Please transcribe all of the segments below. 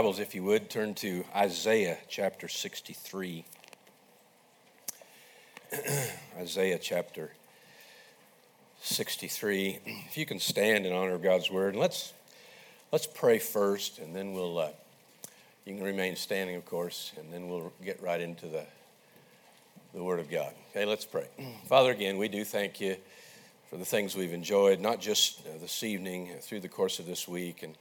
Bibles, if you would, turn to Isaiah chapter 63. Isaiah chapter 63. If you can stand in honor of God's word, and let's pray first, and then we'll. You can remain standing, of course, and then we'll get right into the word of God. Okay, let's pray. Father, again, we do thank you for the things we've enjoyed, not just this evening, through the course of this week, and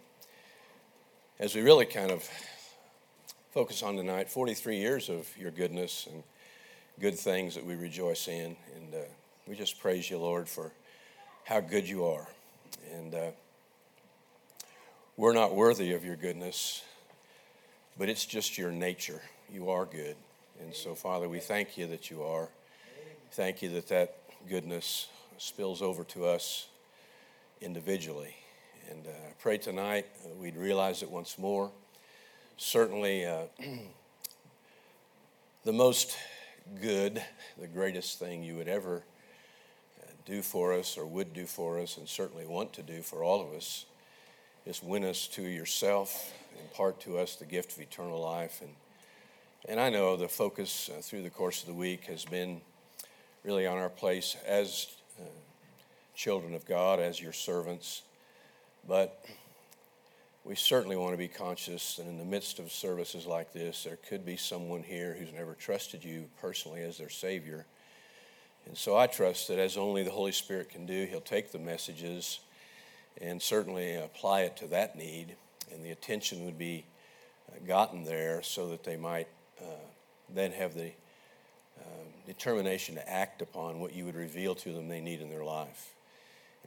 as we really kind of focus on tonight, 43 years of your goodness and good things that we rejoice in, and we just praise you, Lord, for how good you are, and we're not worthy of your goodness, but it's just your nature. You are good, and so, Father, we thank you that you are. Thank you that that goodness spills over to us individually. And I pray tonight we'd realize it once more. Certainly the most good, the greatest thing you would ever do for us or would do for us and certainly want to do for all of us is win us to yourself, impart to us the gift of eternal life. And I know the focus through the course of the week has been really on our place as children of God, as your servants. But we certainly want to be conscious that in the midst of services like this, there could be someone here who's never trusted you personally as their Savior. And so I trust that as only the Holy Spirit can do, he'll take the messages and certainly apply it to that need. And the attention would be gotten there so that they might then have the determination to act upon what you would reveal to them they need in their life.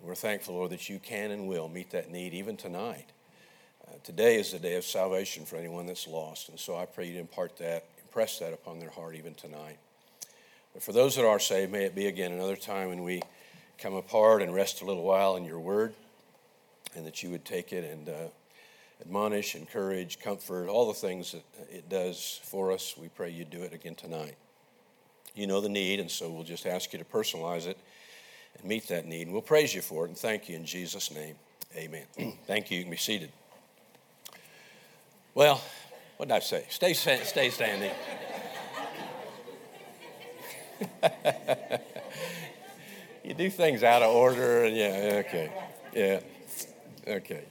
We're thankful, Lord, that you can and will meet that need even tonight. Today is the day of salvation for anyone that's lost, and so I pray you impart that, impress that upon their heart even tonight. But for those that are saved, may it be again another time when we come apart and rest a little while in your word, and that you would take it and admonish, encourage, comfort, all the things that it does for us. We pray you do it again tonight. You know the need, and so we'll just ask you to personalize it and meet that need. And we'll praise you for it and thank you in Jesus' name. Amen. Thank you. You can be seated. Well, what did I say? Stay standing. You do things out of order. And Okay.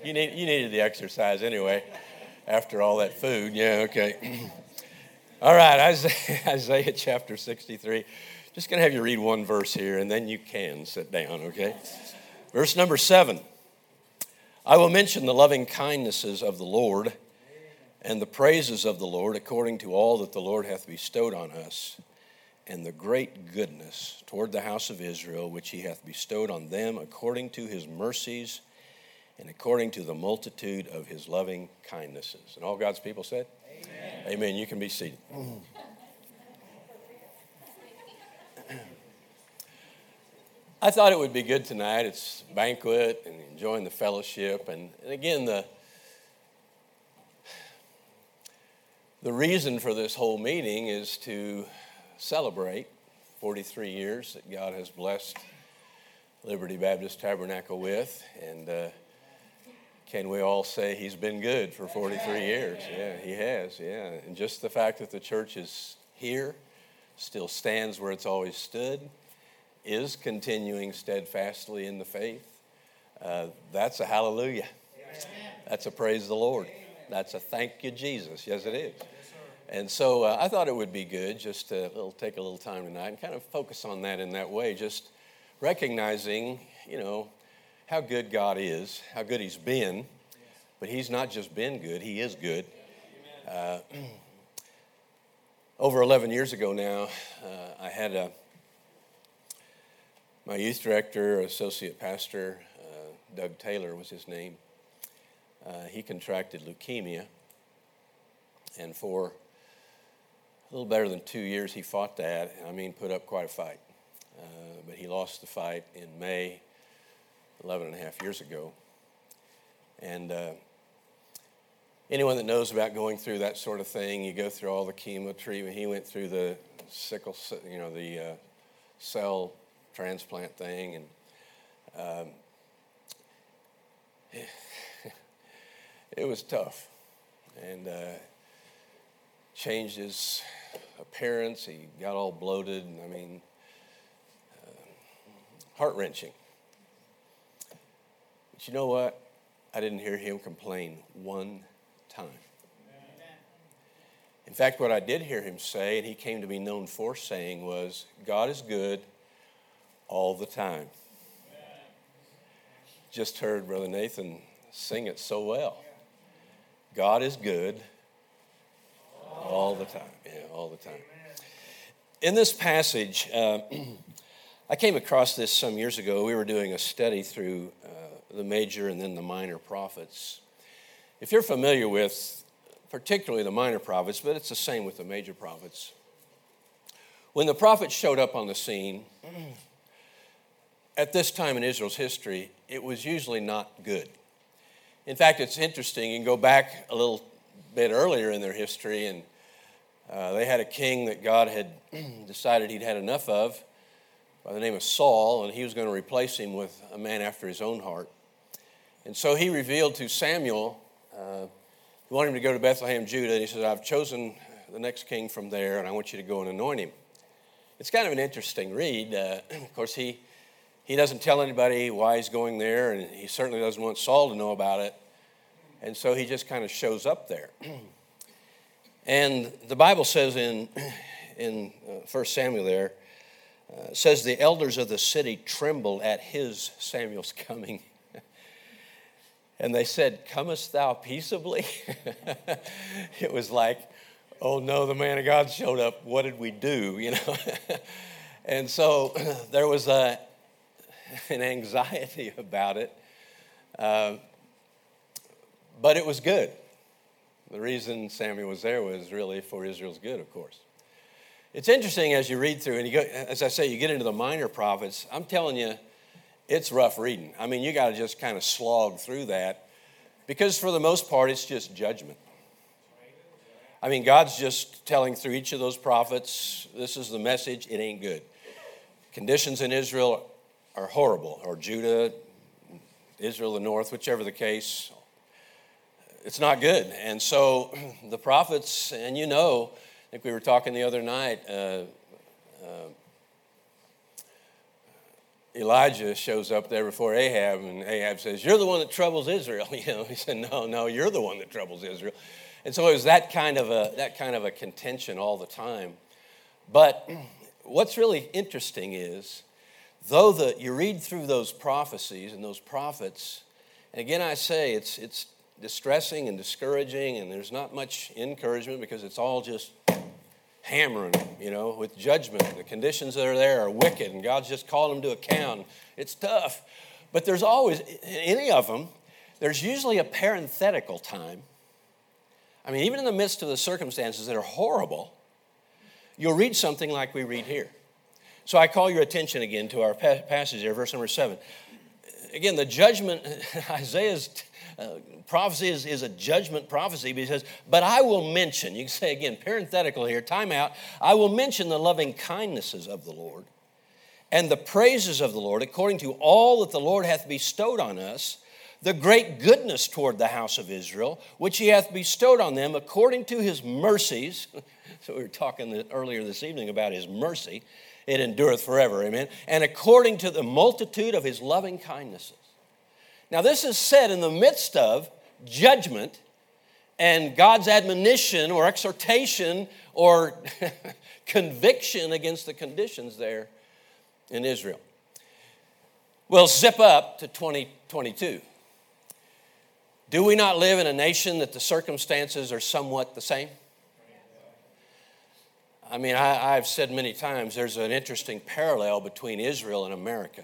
You needed the exercise anyway after all that food. Yeah, okay. All right, Isaiah chapter 63. Just going to have you read one verse here, and then you can sit down, okay? Verse number 7. I will mention the loving kindnesses of the Lord and the praises of the Lord according to all that the Lord hath bestowed on us, and the great goodness toward the house of Israel, which he hath bestowed on them according to his mercies and according to the multitude of his loving kindnesses. And all God's people said? Amen. Amen. You can be seated. I thought it would be good tonight. It's banquet and enjoying the fellowship. And again, the reason for this whole meeting is to celebrate 43 years that God has blessed Liberty Baptist Tabernacle with. And can we all say he's been good for 43 years? Yeah, he has, yeah. And just the fact that the church is here, still stands where it's always stood, is continuing steadfastly in the faith, that's a hallelujah. Amen. That's a praise the Lord. Amen. That's a thank you, Jesus. Yes, it is. Yes, and so I thought it would be good just to take a little time tonight and kind of focus on that in that way, just recognizing, you know, how good God is, how good he's been, yes. But he's not just been good, he is good. Over 11 years ago now, I had my youth director, associate pastor, Doug Taylor was his name. He contracted leukemia, and for a little better than 2 years he fought that, and I mean put up quite a fight. But he lost the fight in May, 11 and a half years ago. And anyone that knows about going through that sort of thing, you go through all the chemo treatment. He went through the sickle, you know, the cell transplant thing, and it was tough. and changed his appearance. He got all bloated. I mean, heart-wrenching. But you know what? I didn't hear him complain one time. In fact, what I did hear him say, and he came to be known for saying, was, God is good all the time. Just heard Brother Nathan sing it so well. God is good all the time. Yeah, all the time. In this passage, I came across this some years ago. We were doing a study through the major and then the minor prophets. If you're familiar with particularly the minor prophets, but it's the same with the major prophets. When the prophets showed up on the scene, at this time in Israel's history, it was usually not good. In fact, it's interesting, you can go back a little bit earlier in their history, and they had a king that God had decided he'd had enough of, by the name of Saul, and he was going to replace him with a man after his own heart. And so he revealed to Samuel, he wanted him to go to Bethlehem, Judah, and he says, I've chosen the next king from there, and I want you to go and anoint him. It's kind of an interesting read. Of course, he doesn't tell anybody why he's going there, and he certainly doesn't want Saul to know about it, and so he just kind of shows up there. And the Bible says in 1 Samuel there, says the elders of the city trembled at his, Samuel's, coming. And they said, comest thou peaceably? It was like, oh no, the man of God showed up. What did we do? You know. And so there was an anxiety about it. But it was good. The reason Samuel was there was really for Israel's good, of course. It's interesting as you read through, and you go, as I say, you get into the minor prophets. I'm telling you, it's rough reading. I mean, you got to just kind of slog through that because for the most part, it's just judgment. I mean, God's just telling through each of those prophets, this is the message, it ain't good. Conditions in Israel are horrible, or Judah, Israel, the north, whichever the case, it's not good. And so the prophets, and you know, I think we were talking the other night, Elijah shows up there before Ahab, and Ahab says, you're the one that troubles Israel. You know, he said, no, you're the one that troubles Israel. And so it was that kind of a contention all the time. But what's really interesting is, though you read through those prophecies and those prophets, and again I say it's distressing and discouraging, and there's not much encouragement because it's all just hammering, you know, with judgment. The conditions that are there are wicked, and God's just calling them to account. It's tough. But there's always, in any of them, there's usually a parenthetical time. I mean, even in the midst of the circumstances that are horrible, you'll read something like we read here. So I call your attention again to our passage here, verse number 7. Again, the judgment, Isaiah's prophecy is a judgment prophecy, but he says, but I will mention, you can say again, parenthetical here, time out, I will mention the loving kindnesses of the Lord and the praises of the Lord according to all that the Lord hath bestowed on us, the great goodness toward the house of Israel, which he hath bestowed on them according to his mercies. So we were talking earlier this evening about his mercy. It endureth forever, amen. And according to the multitude of his loving kindnesses. Now, this is said in the midst of judgment and God's admonition or exhortation or conviction against the conditions there in Israel. Well, zip up to 2022. Do we not live in a nation that the circumstances are somewhat the same? I mean, I've said many times there's an interesting parallel between Israel and America.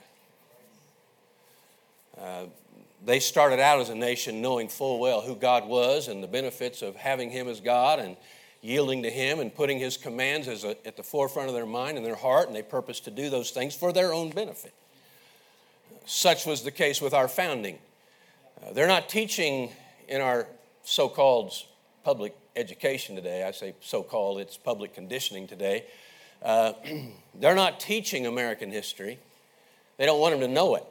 They started out as a nation knowing full well who God was and the benefits of having him as God and yielding to him and putting his commands at the forefront of their mind and their heart, and they purposed to do those things for their own benefit. Such was the case with our founding. They're not teaching in our so-called public education today. I say so-called, it's public conditioning today. They're not teaching American history. They don't want them to know it.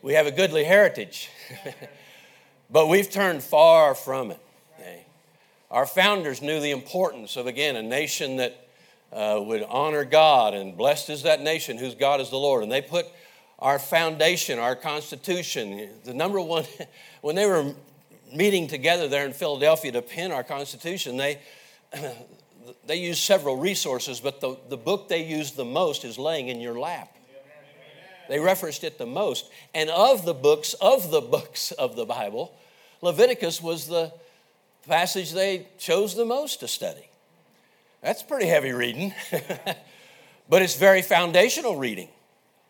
We have a goodly heritage, but we've turned far from it. Our founders knew the importance of, again, a nation that would honor God, and blessed is that nation whose God is the Lord. And they put our foundation, our Constitution, the number one, when they were meeting together there in Philadelphia to pen our Constitution, they used several resources, but the book they used the most is laying in your lap. They referenced it the most. And of the books of the Bible, Leviticus was the passage they chose the most to study. That's pretty heavy reading, but it's very foundational reading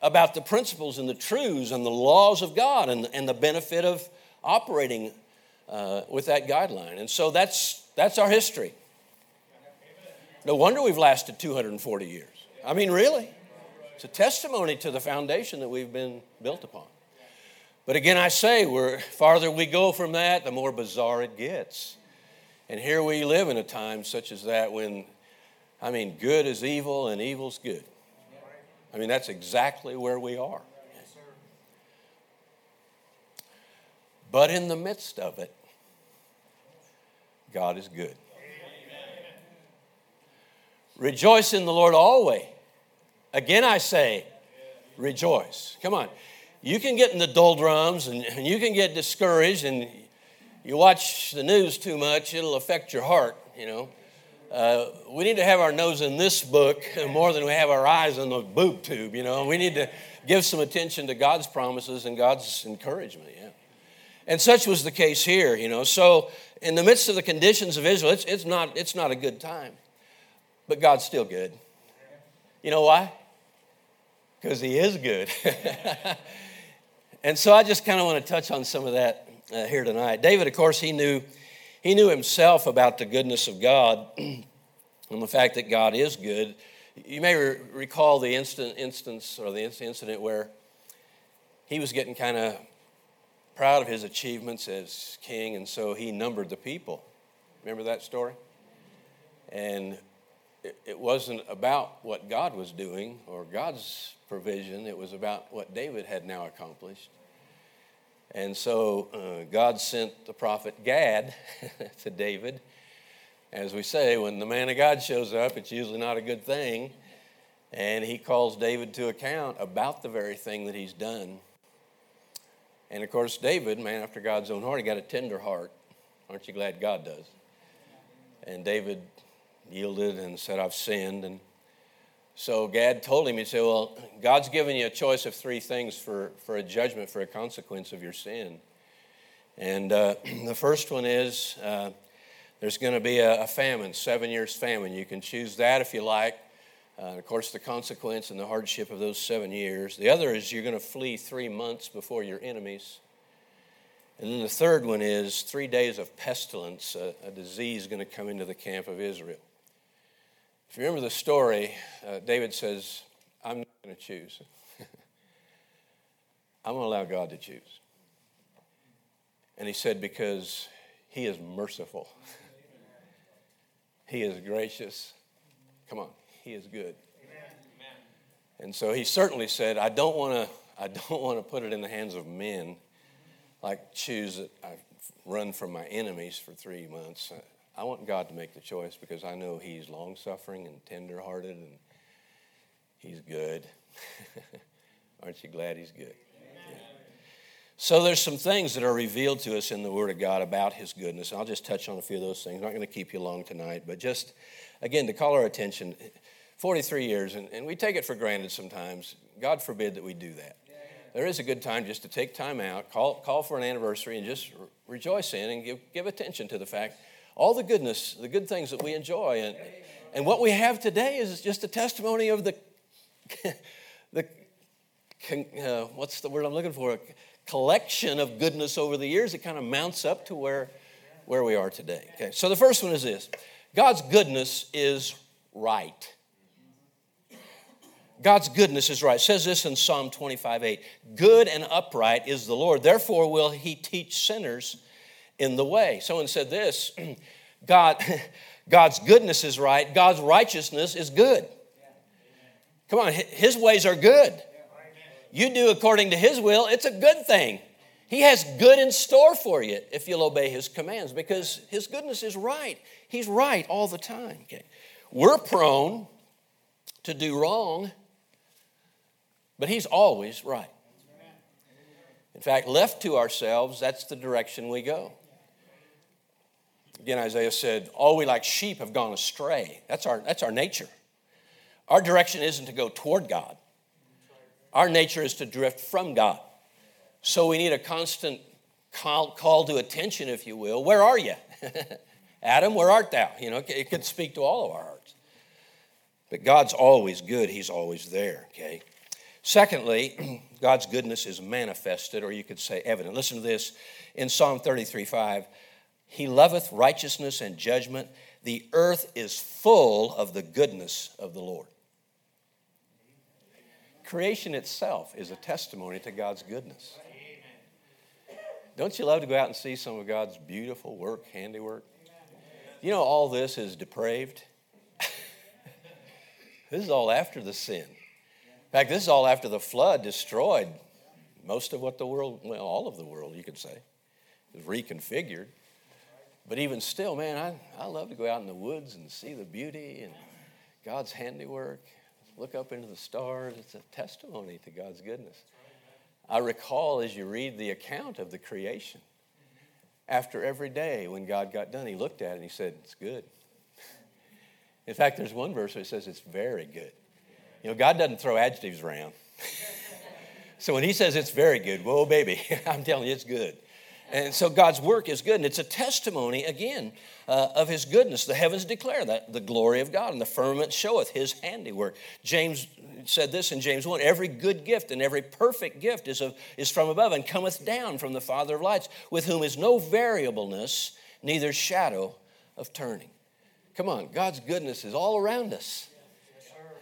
about the principles and the truths and the laws of God and the benefit of operating with that guideline. And so that's our history. No wonder we've lasted 240 years. I mean, really. It's a testimony to the foundation that we've been built upon. But again, I say, farther we go from that, the more bizarre it gets. And here we live in a time such as that when, I mean, good is evil and evil's good. I mean, that's exactly where we are. But in the midst of it, God is good. Rejoice in the Lord always. Again, I say, rejoice. Come on. You can get in the doldrums and you can get discouraged, and you watch the news too much, it'll affect your heart, you know. We need to have our nose in this book more than we have our eyes in the boob tube, you know. We need to give some attention to God's promises and God's encouragement, yeah. And such was the case here, you know. So in the midst of the conditions of Israel, it's not a good time. But God's still good. You know why? Because He is good. And so I just kind of want to touch on some of that here tonight. David, of course, he knew himself about the goodness of God and the fact that God is good. You may recall the incident where he was getting kind of proud of his achievements as king, and so he numbered the people. Remember that story? And it wasn't about what God was doing or God's provision. It was about what David had now accomplished. And so God sent the prophet Gad to David. As we say, when the man of God shows up, it's usually not a good thing. And he calls David to account about the very thing that he's done. And, of course, David, man after God's own heart, he got a tender heart. Aren't you glad God does? And David yielded and said, I've sinned. And so Gad told him, he said, well, God's given you a choice of three things for a judgment, for a consequence of your sin. And the first one is there's going to be a famine, 7 years famine. You can choose that if you like. Of course, the consequence and the hardship of those 7 years. The other is you're going to flee 3 months before your enemies. And then the third one is 3 days of pestilence, a disease going to come into the camp of Israel. If you remember the story, David says, I'm not going to choose. I'm going to allow God to choose. And he said, because He is merciful. He is gracious. Come on, He is good. Amen. And so he certainly said, I don't want to put it in the hands of men, like choose it. I run from my enemies for 3 months. I want God to make the choice because I know He's long-suffering and tender-hearted and He's good. Aren't you glad He's good? Yeah. So there's some things that are revealed to us in the Word of God about His goodness. I'll just touch on a few of those things. I'm not going to keep you long tonight, but just, again, to call our attention, 43 years, and we take it for granted sometimes. God forbid that we do that. Yeah. There is a good time just to take time out, call for an anniversary, and just rejoice in and give attention to the fact all the goodness, the good things that we enjoy. And what we have today is just a testimony of a collection of goodness over the years that kind of mounts up to where we are today. Okay, so the first one is this. God's goodness is right. God's goodness is right. It says this in Psalm 25:8. Good and upright is the Lord. Therefore will He teach sinners in the way. Someone said this, God's goodness is right, God's righteousness is good. Come on, His ways are good. You do according to His will, it's a good thing. He has good in store for you if you'll obey his commands, because his goodness is right. He's right all the time. Okay. We're prone to do wrong, but he's always right. In fact, left to ourselves, that's the direction we go. Again, Isaiah said, all we like sheep have gone astray. That's our nature. Our direction isn't to go toward God. Our nature is to drift from God. So we need a constant call to attention, if you will. Where are you? Adam, where art thou? You know, it could speak to all of our hearts. But God's always good. He's always there, okay? Secondly, God's goodness is manifested, or you could say evident. Listen to this. In Psalm 33:5, he loveth righteousness and judgment. The earth is full of the goodness of the Lord. Creation itself is a testimony to God's goodness. Don't you love to go out and see some of God's beautiful work, handiwork? You know, all this is depraved. This is all after the sin. In fact, this is all after the flood destroyed most of what the world, well, all of the world, you could say, was reconfigured. But even still, man, I love to go out in the woods and see the beauty and God's handiwork. Look up into the stars. It's a testimony to God's goodness. I recall as you read the account of the creation, after every day when God got done, he looked at it and he said, it's good. In fact, there's one verse where it says it's very good. You know, God doesn't throw adjectives around. So when he says it's very good, whoa, baby, I'm telling you, it's good. And so God's work is good, and it's a testimony, again, of his goodness. The heavens declare that the glory of God, and the firmament showeth his handiwork. James said this in James 1, every good gift and every perfect gift is from above and cometh down from the Father of lights, with whom is no variableness, neither shadow of turning. Come on, God's goodness is all around us.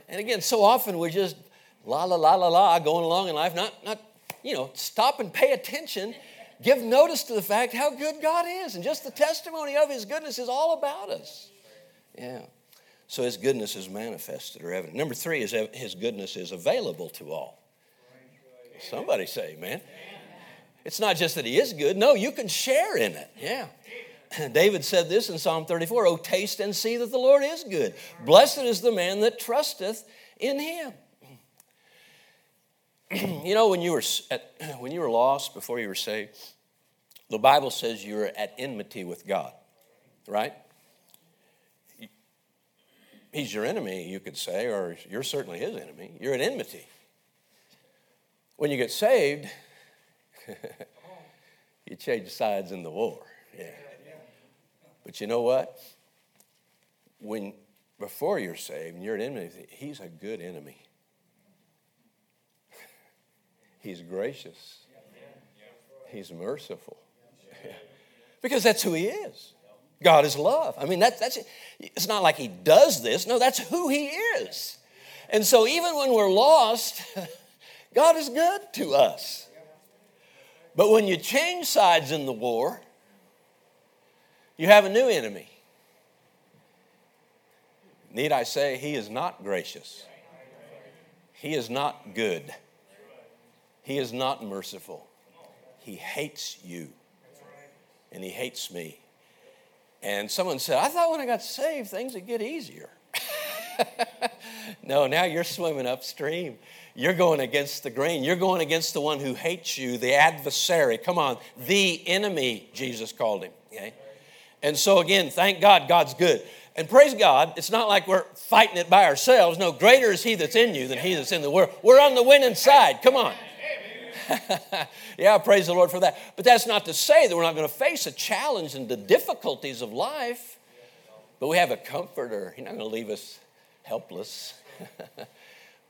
And again, so often we're just going along in life, not you know, stop and pay attention. Give notice to the fact how good God is, and just the testimony of his goodness is all about us. Yeah. So his goodness is manifested or evident. Number three is his goodness is available to all. Somebody say, man. It's not just that he is good. No, you can share in it. Yeah. David said this in Psalm 34, O taste and see that the Lord is good. Blessed is the man that trusteth in him. You know, when you were lost before you were saved, the Bible says you were at enmity with God, right? He's your enemy, you could say, or you're certainly his enemy. You're at enmity. When you get saved, you change sides in the war. Yeah. But you know what? Before you're saved and you're at enmity, he's a good enemy. He's gracious. He's merciful. Because that's who he is. God is love. I mean, that's it. It's not like he does this. No, that's who he is. And so even when we're lost, God is good to us. But when you change sides in the war, you have a new enemy. Need I say, he is not gracious. He is not good. He is not merciful. He hates you. And he hates me. And someone said, I thought when I got saved, things would get easier. No, now you're swimming upstream. You're going against the grain. You're going against the one who hates you, the adversary. Come on, the enemy, Jesus called him. Okay? And so again, thank God, God's good. And praise God, it's not like we're fighting it by ourselves. No, greater is he that's in you than he that's in the world. We're on the winning side. Come on. Yeah, praise the Lord for that. But that's not to say that we're not going to face a challenge and the difficulties of life. But we have a comforter. He's not going to leave us helpless.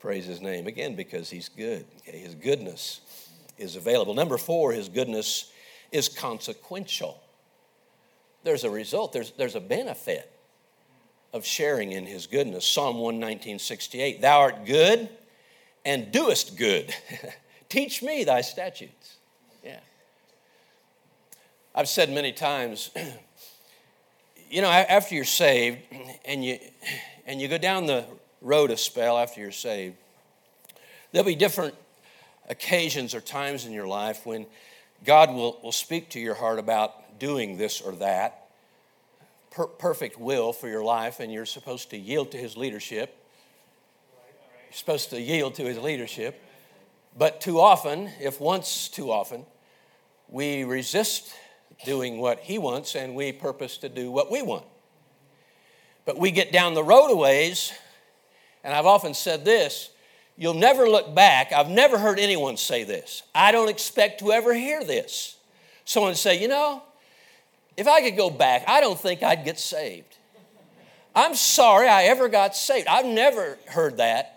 Praise his name again, because he's good. Okay, his goodness is available. Number four, his goodness is consequential. There's a result. There's a benefit of sharing in his goodness. Psalm 119:68, thou art good and doest good. Teach me thy statutes. Yeah. I've said many times, you know, after you're saved and you go down the road a spell after you're saved, there'll be different occasions or times in your life when God will speak to your heart about doing this or that, perfect will for your life, and you're supposed to yield to his leadership. You're supposed to yield to his leadership. But too often, if once too often, we resist doing what he wants and we purpose to do what we want. But we get down the road a ways, and I've often said this, you'll never look back. I've never heard anyone say this. I don't expect to ever hear this. Someone say, you know, if I could go back, I don't think I'd get saved. I'm sorry I ever got saved. I've never heard that.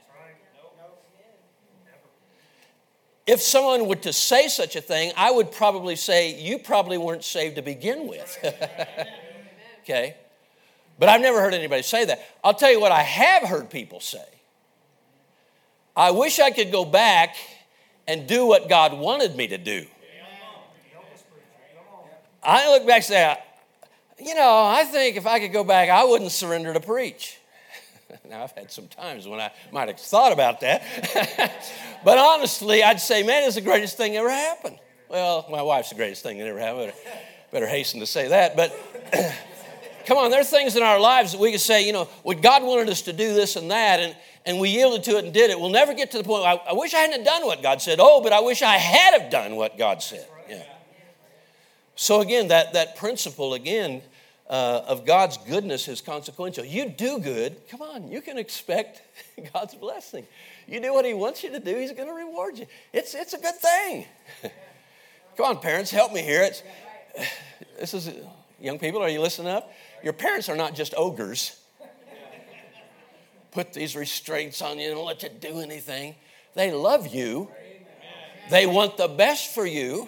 If someone were to say such a thing, I would probably say, you probably weren't saved to begin with. Okay? But I've never heard anybody say that. I'll tell you what I have heard people say. I wish I could go back and do what God wanted me to do. I look back and say, you know, I think if I could go back, I wouldn't surrender to preach. Now, I've had some times when I might have thought about that. But honestly, I'd say, man, it's the greatest thing that ever happened. Well, my wife's the greatest thing that ever happened. Better hasten to say that. But come on, there are things in our lives that we can say, you know, what God wanted us to do this and that, and we yielded to it and did it. We'll never get to the point, I wish I hadn't done what God said. Oh, but I wish I had have done what God said. Yeah. So again, that principle, again, of God's goodness is consequential. You do good, come on, you can expect God's blessing. You do what he wants you to do, he's going to reward you. It's a good thing. Come on, parents, help me here. This is, young people, are you listening up? Your parents are not just ogres. Put these restraints on you, don't let you do anything. They love you. They want the best for you.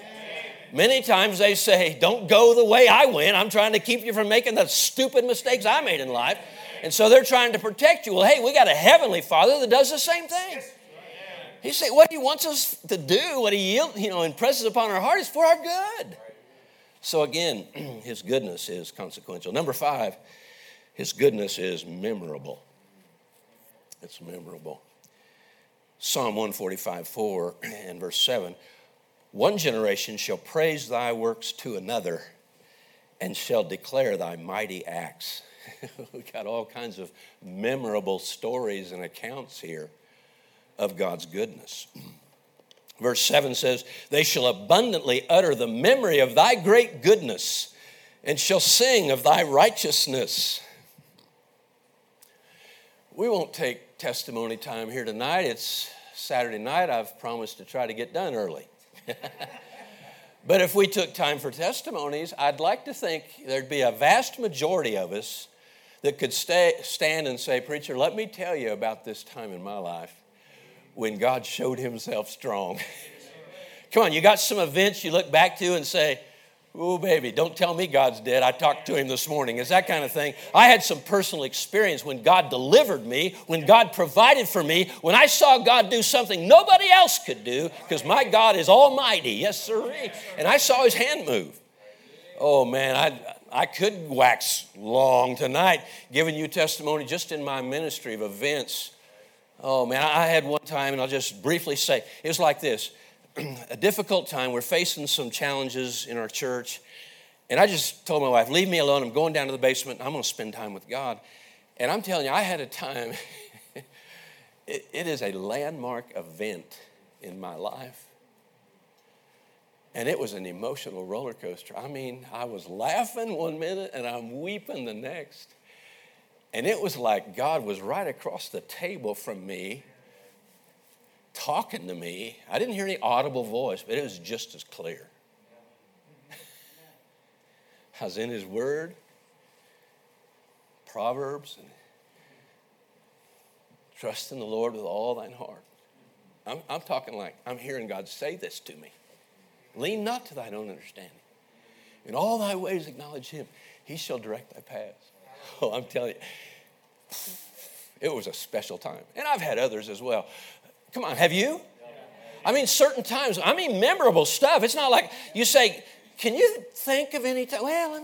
Many times they say, don't go the way I went. I'm trying to keep you from making the stupid mistakes I made in life. And so they're trying to protect you. Well, hey, we got a heavenly Father that does the same thing. He said, what he wants us to do, what he impresses upon our heart is for our good. So again, his goodness is consequential. Number 5, his goodness is memorable. It's memorable. Psalm 145:4 and verse 7. One generation shall praise thy works to another and shall declare thy mighty acts. We've got all kinds of memorable stories and accounts here of God's goodness. Verse 7 says, they shall abundantly utter the memory of thy great goodness and shall sing of thy righteousness. We won't take testimony time here tonight. It's Saturday night. I've promised to try to get done early. But if we took time for testimonies, I'd like to think there'd be a vast majority of us that could stand and say, preacher, let me tell you about this time in my life when God showed himself strong. Come on, you got some events you look back to and say, oh, baby, don't tell me God's dead. I talked to him this morning. It's that kind of thing. I had some personal experience when God delivered me, when God provided for me, when I saw God do something nobody else could do, because my God is almighty. Yes, sir. And I saw his hand move. Oh, man, I could wax long tonight giving you testimony just in my ministry of events. Oh, man, I had one time, and I'll just briefly say, it was like this. A difficult time. We're facing some challenges in our church. And I just told my wife, leave me alone. I'm going down to the basement. I'm going to spend time with God. And I'm telling you, I had a time. It is a landmark event in my life. And it was an emotional roller coaster. I mean, I was laughing one minute and I'm weeping the next. And it was like God was right across the table from me, talking to me. I didn't hear any audible voice, but it was just as clear. I was in his word, Proverbs, and trust in the Lord with all thine heart. I'm talking like I'm hearing God say this to me. Lean not to thine own understanding. In all thy ways acknowledge him. He shall direct thy paths. Oh, I'm telling you, it was a special time. And I've had others as well. Come on, have you? I mean, certain times, I mean, memorable stuff. It's not like you say, can you think of any time? Well, let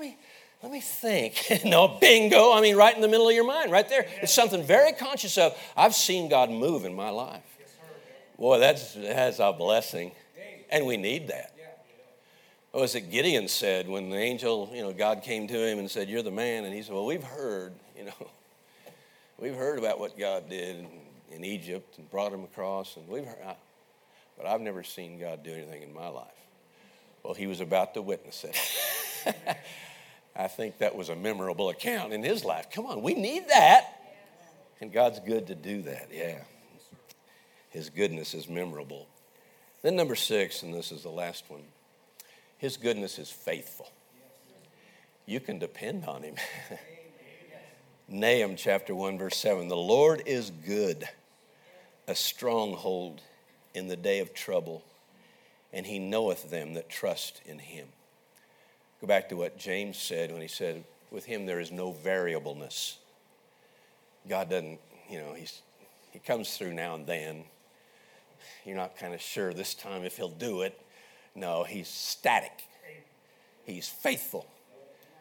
me think. No, bingo. I mean, right in the middle of your mind, right there. It's something very conscious of. I've seen God move in my life. Boy, that's a blessing. And we need that. What was it Gideon said when the angel, God came to him and said, "You're the man." And he said, "Well, we've heard about what God did in Egypt and brought him across. And but I've never seen God do anything in my life." Well, he was about to witness it. I think that was a memorable account in his life. Come on, we need that. And God's good to do that, yeah. His goodness is memorable. Then number 6, and this is the last one. His goodness is faithful. You can depend on him. Nahum chapter 1, verse 7. The Lord is good, a stronghold in the day of trouble, and he knoweth them that trust in him. Go back to what James said when he said, with him there is no variableness. God doesn't, he comes through now and then. You're not kind of sure this time if he'll do it. No, he's static. He's faithful.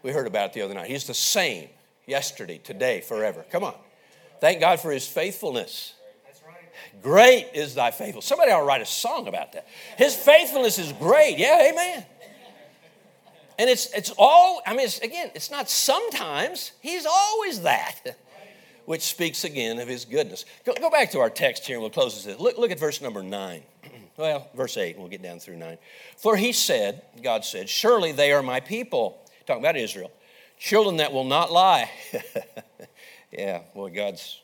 We heard about it the other night. He's the same yesterday, today, forever. Come on. Thank God for his faithfulness. Great is thy faithfulness. Somebody ought to write a song about that. His faithfulness is great. Yeah, amen. And it's not sometimes. He's always that. Which speaks again of his goodness. Go back to our text here and we'll close this. Look at verse number 9. Well, verse 8, and we'll get down through 9. For he said, God said, "Surely they are my people." Talking about Israel. "Children that will not lie." Yeah, boy, God's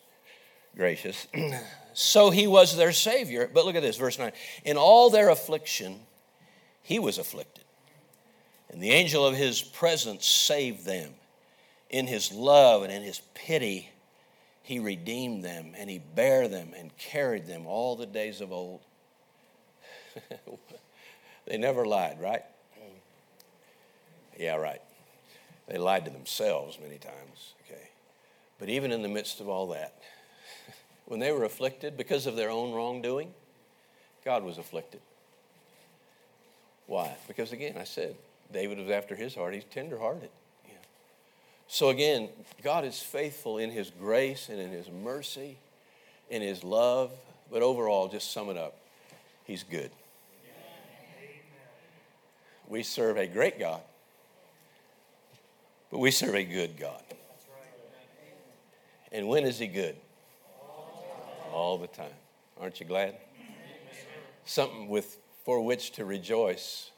gracious. "So he was their Savior." But look at this, verse 9. "In all their affliction, he was afflicted. And the angel of his presence saved them. In his love and in his pity, he redeemed them, and he bare them and carried them all the days of old." They never lied, right? Yeah, right. They lied to themselves many times, okay? But even in the midst of all that, when they were afflicted because of their own wrongdoing, God was afflicted. Why? Because again, I said, David was after his heart. He's tenderhearted. So again, God is faithful in his grace and in his mercy, in his love. But overall, just sum it up, he's good. We serve a great God, but we serve a good God. And when is he good? All the time. Aren't you glad? Something for which to rejoice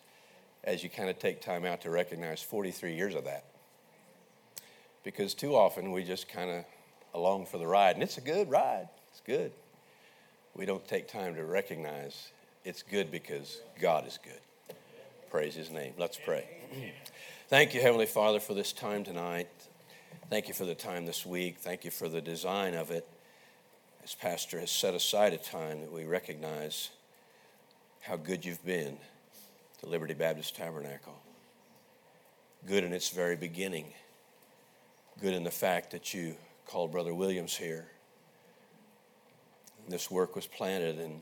as you kind of take time out to recognize 43 years of that. Because too often we just kind of along for the ride. And it's a good ride. It's good. We don't take time to recognize it's good because God is good. Praise his name. Let's pray. Thank you, Heavenly Father, for this time tonight. Thank you for the time this week. Thank you for the design of it. As Pastor has set aside a time that we recognize how good you've been to Liberty Baptist Tabernacle. Good in its very beginning. Good in the fact that you called Brother Williams here. This work was planted and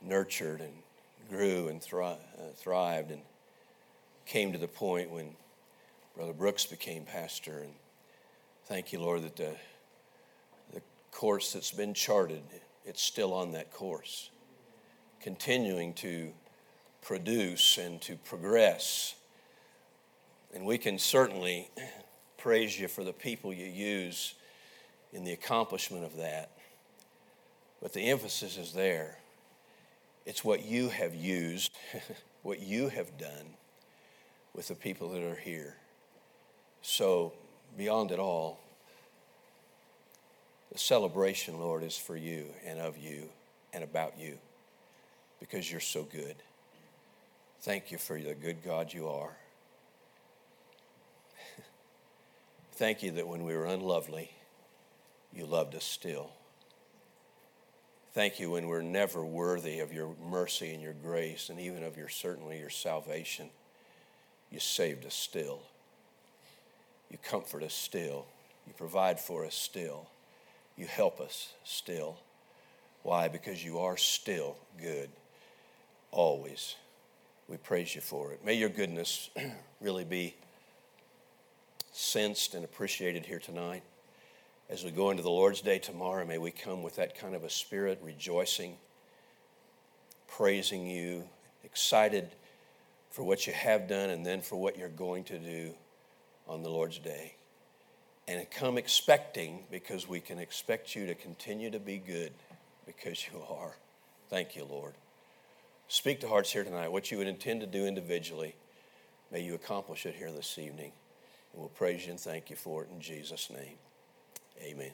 nurtured and grew and thrived and came to the point when Brother Brooks became pastor. And thank you, Lord, that the course that's been charted, it's still on that course, continuing to produce and to progress. And we can certainly praise you for the people you use in the accomplishment of that. But the emphasis is there. It's what you have used, what you have done with the people that are here. So beyond it all, the celebration, Lord, is for you and of you and about you because you're so good. Thank you for the good God you are. Thank you that when we were unlovely, you loved us still. Thank you when we're never worthy of your mercy and your grace and even of your salvation, you saved us still. You comfort us still. You provide for us still. You help us still. Why? Because you are still good, always. We praise you for it. May your goodness really be sensed and appreciated here tonight. As we go into the Lord's Day tomorrow, may we come with that kind of a spirit, rejoicing, praising you, excited for what you have done, and then for what you're going to do on the Lord's day. And come expecting, because we can expect you to continue to be good, because you are. Thank you, Lord. Speak to hearts here tonight. What you would intend to do individually, may you accomplish it here this evening. And we'll praise you and thank you for it in Jesus' name. Amen.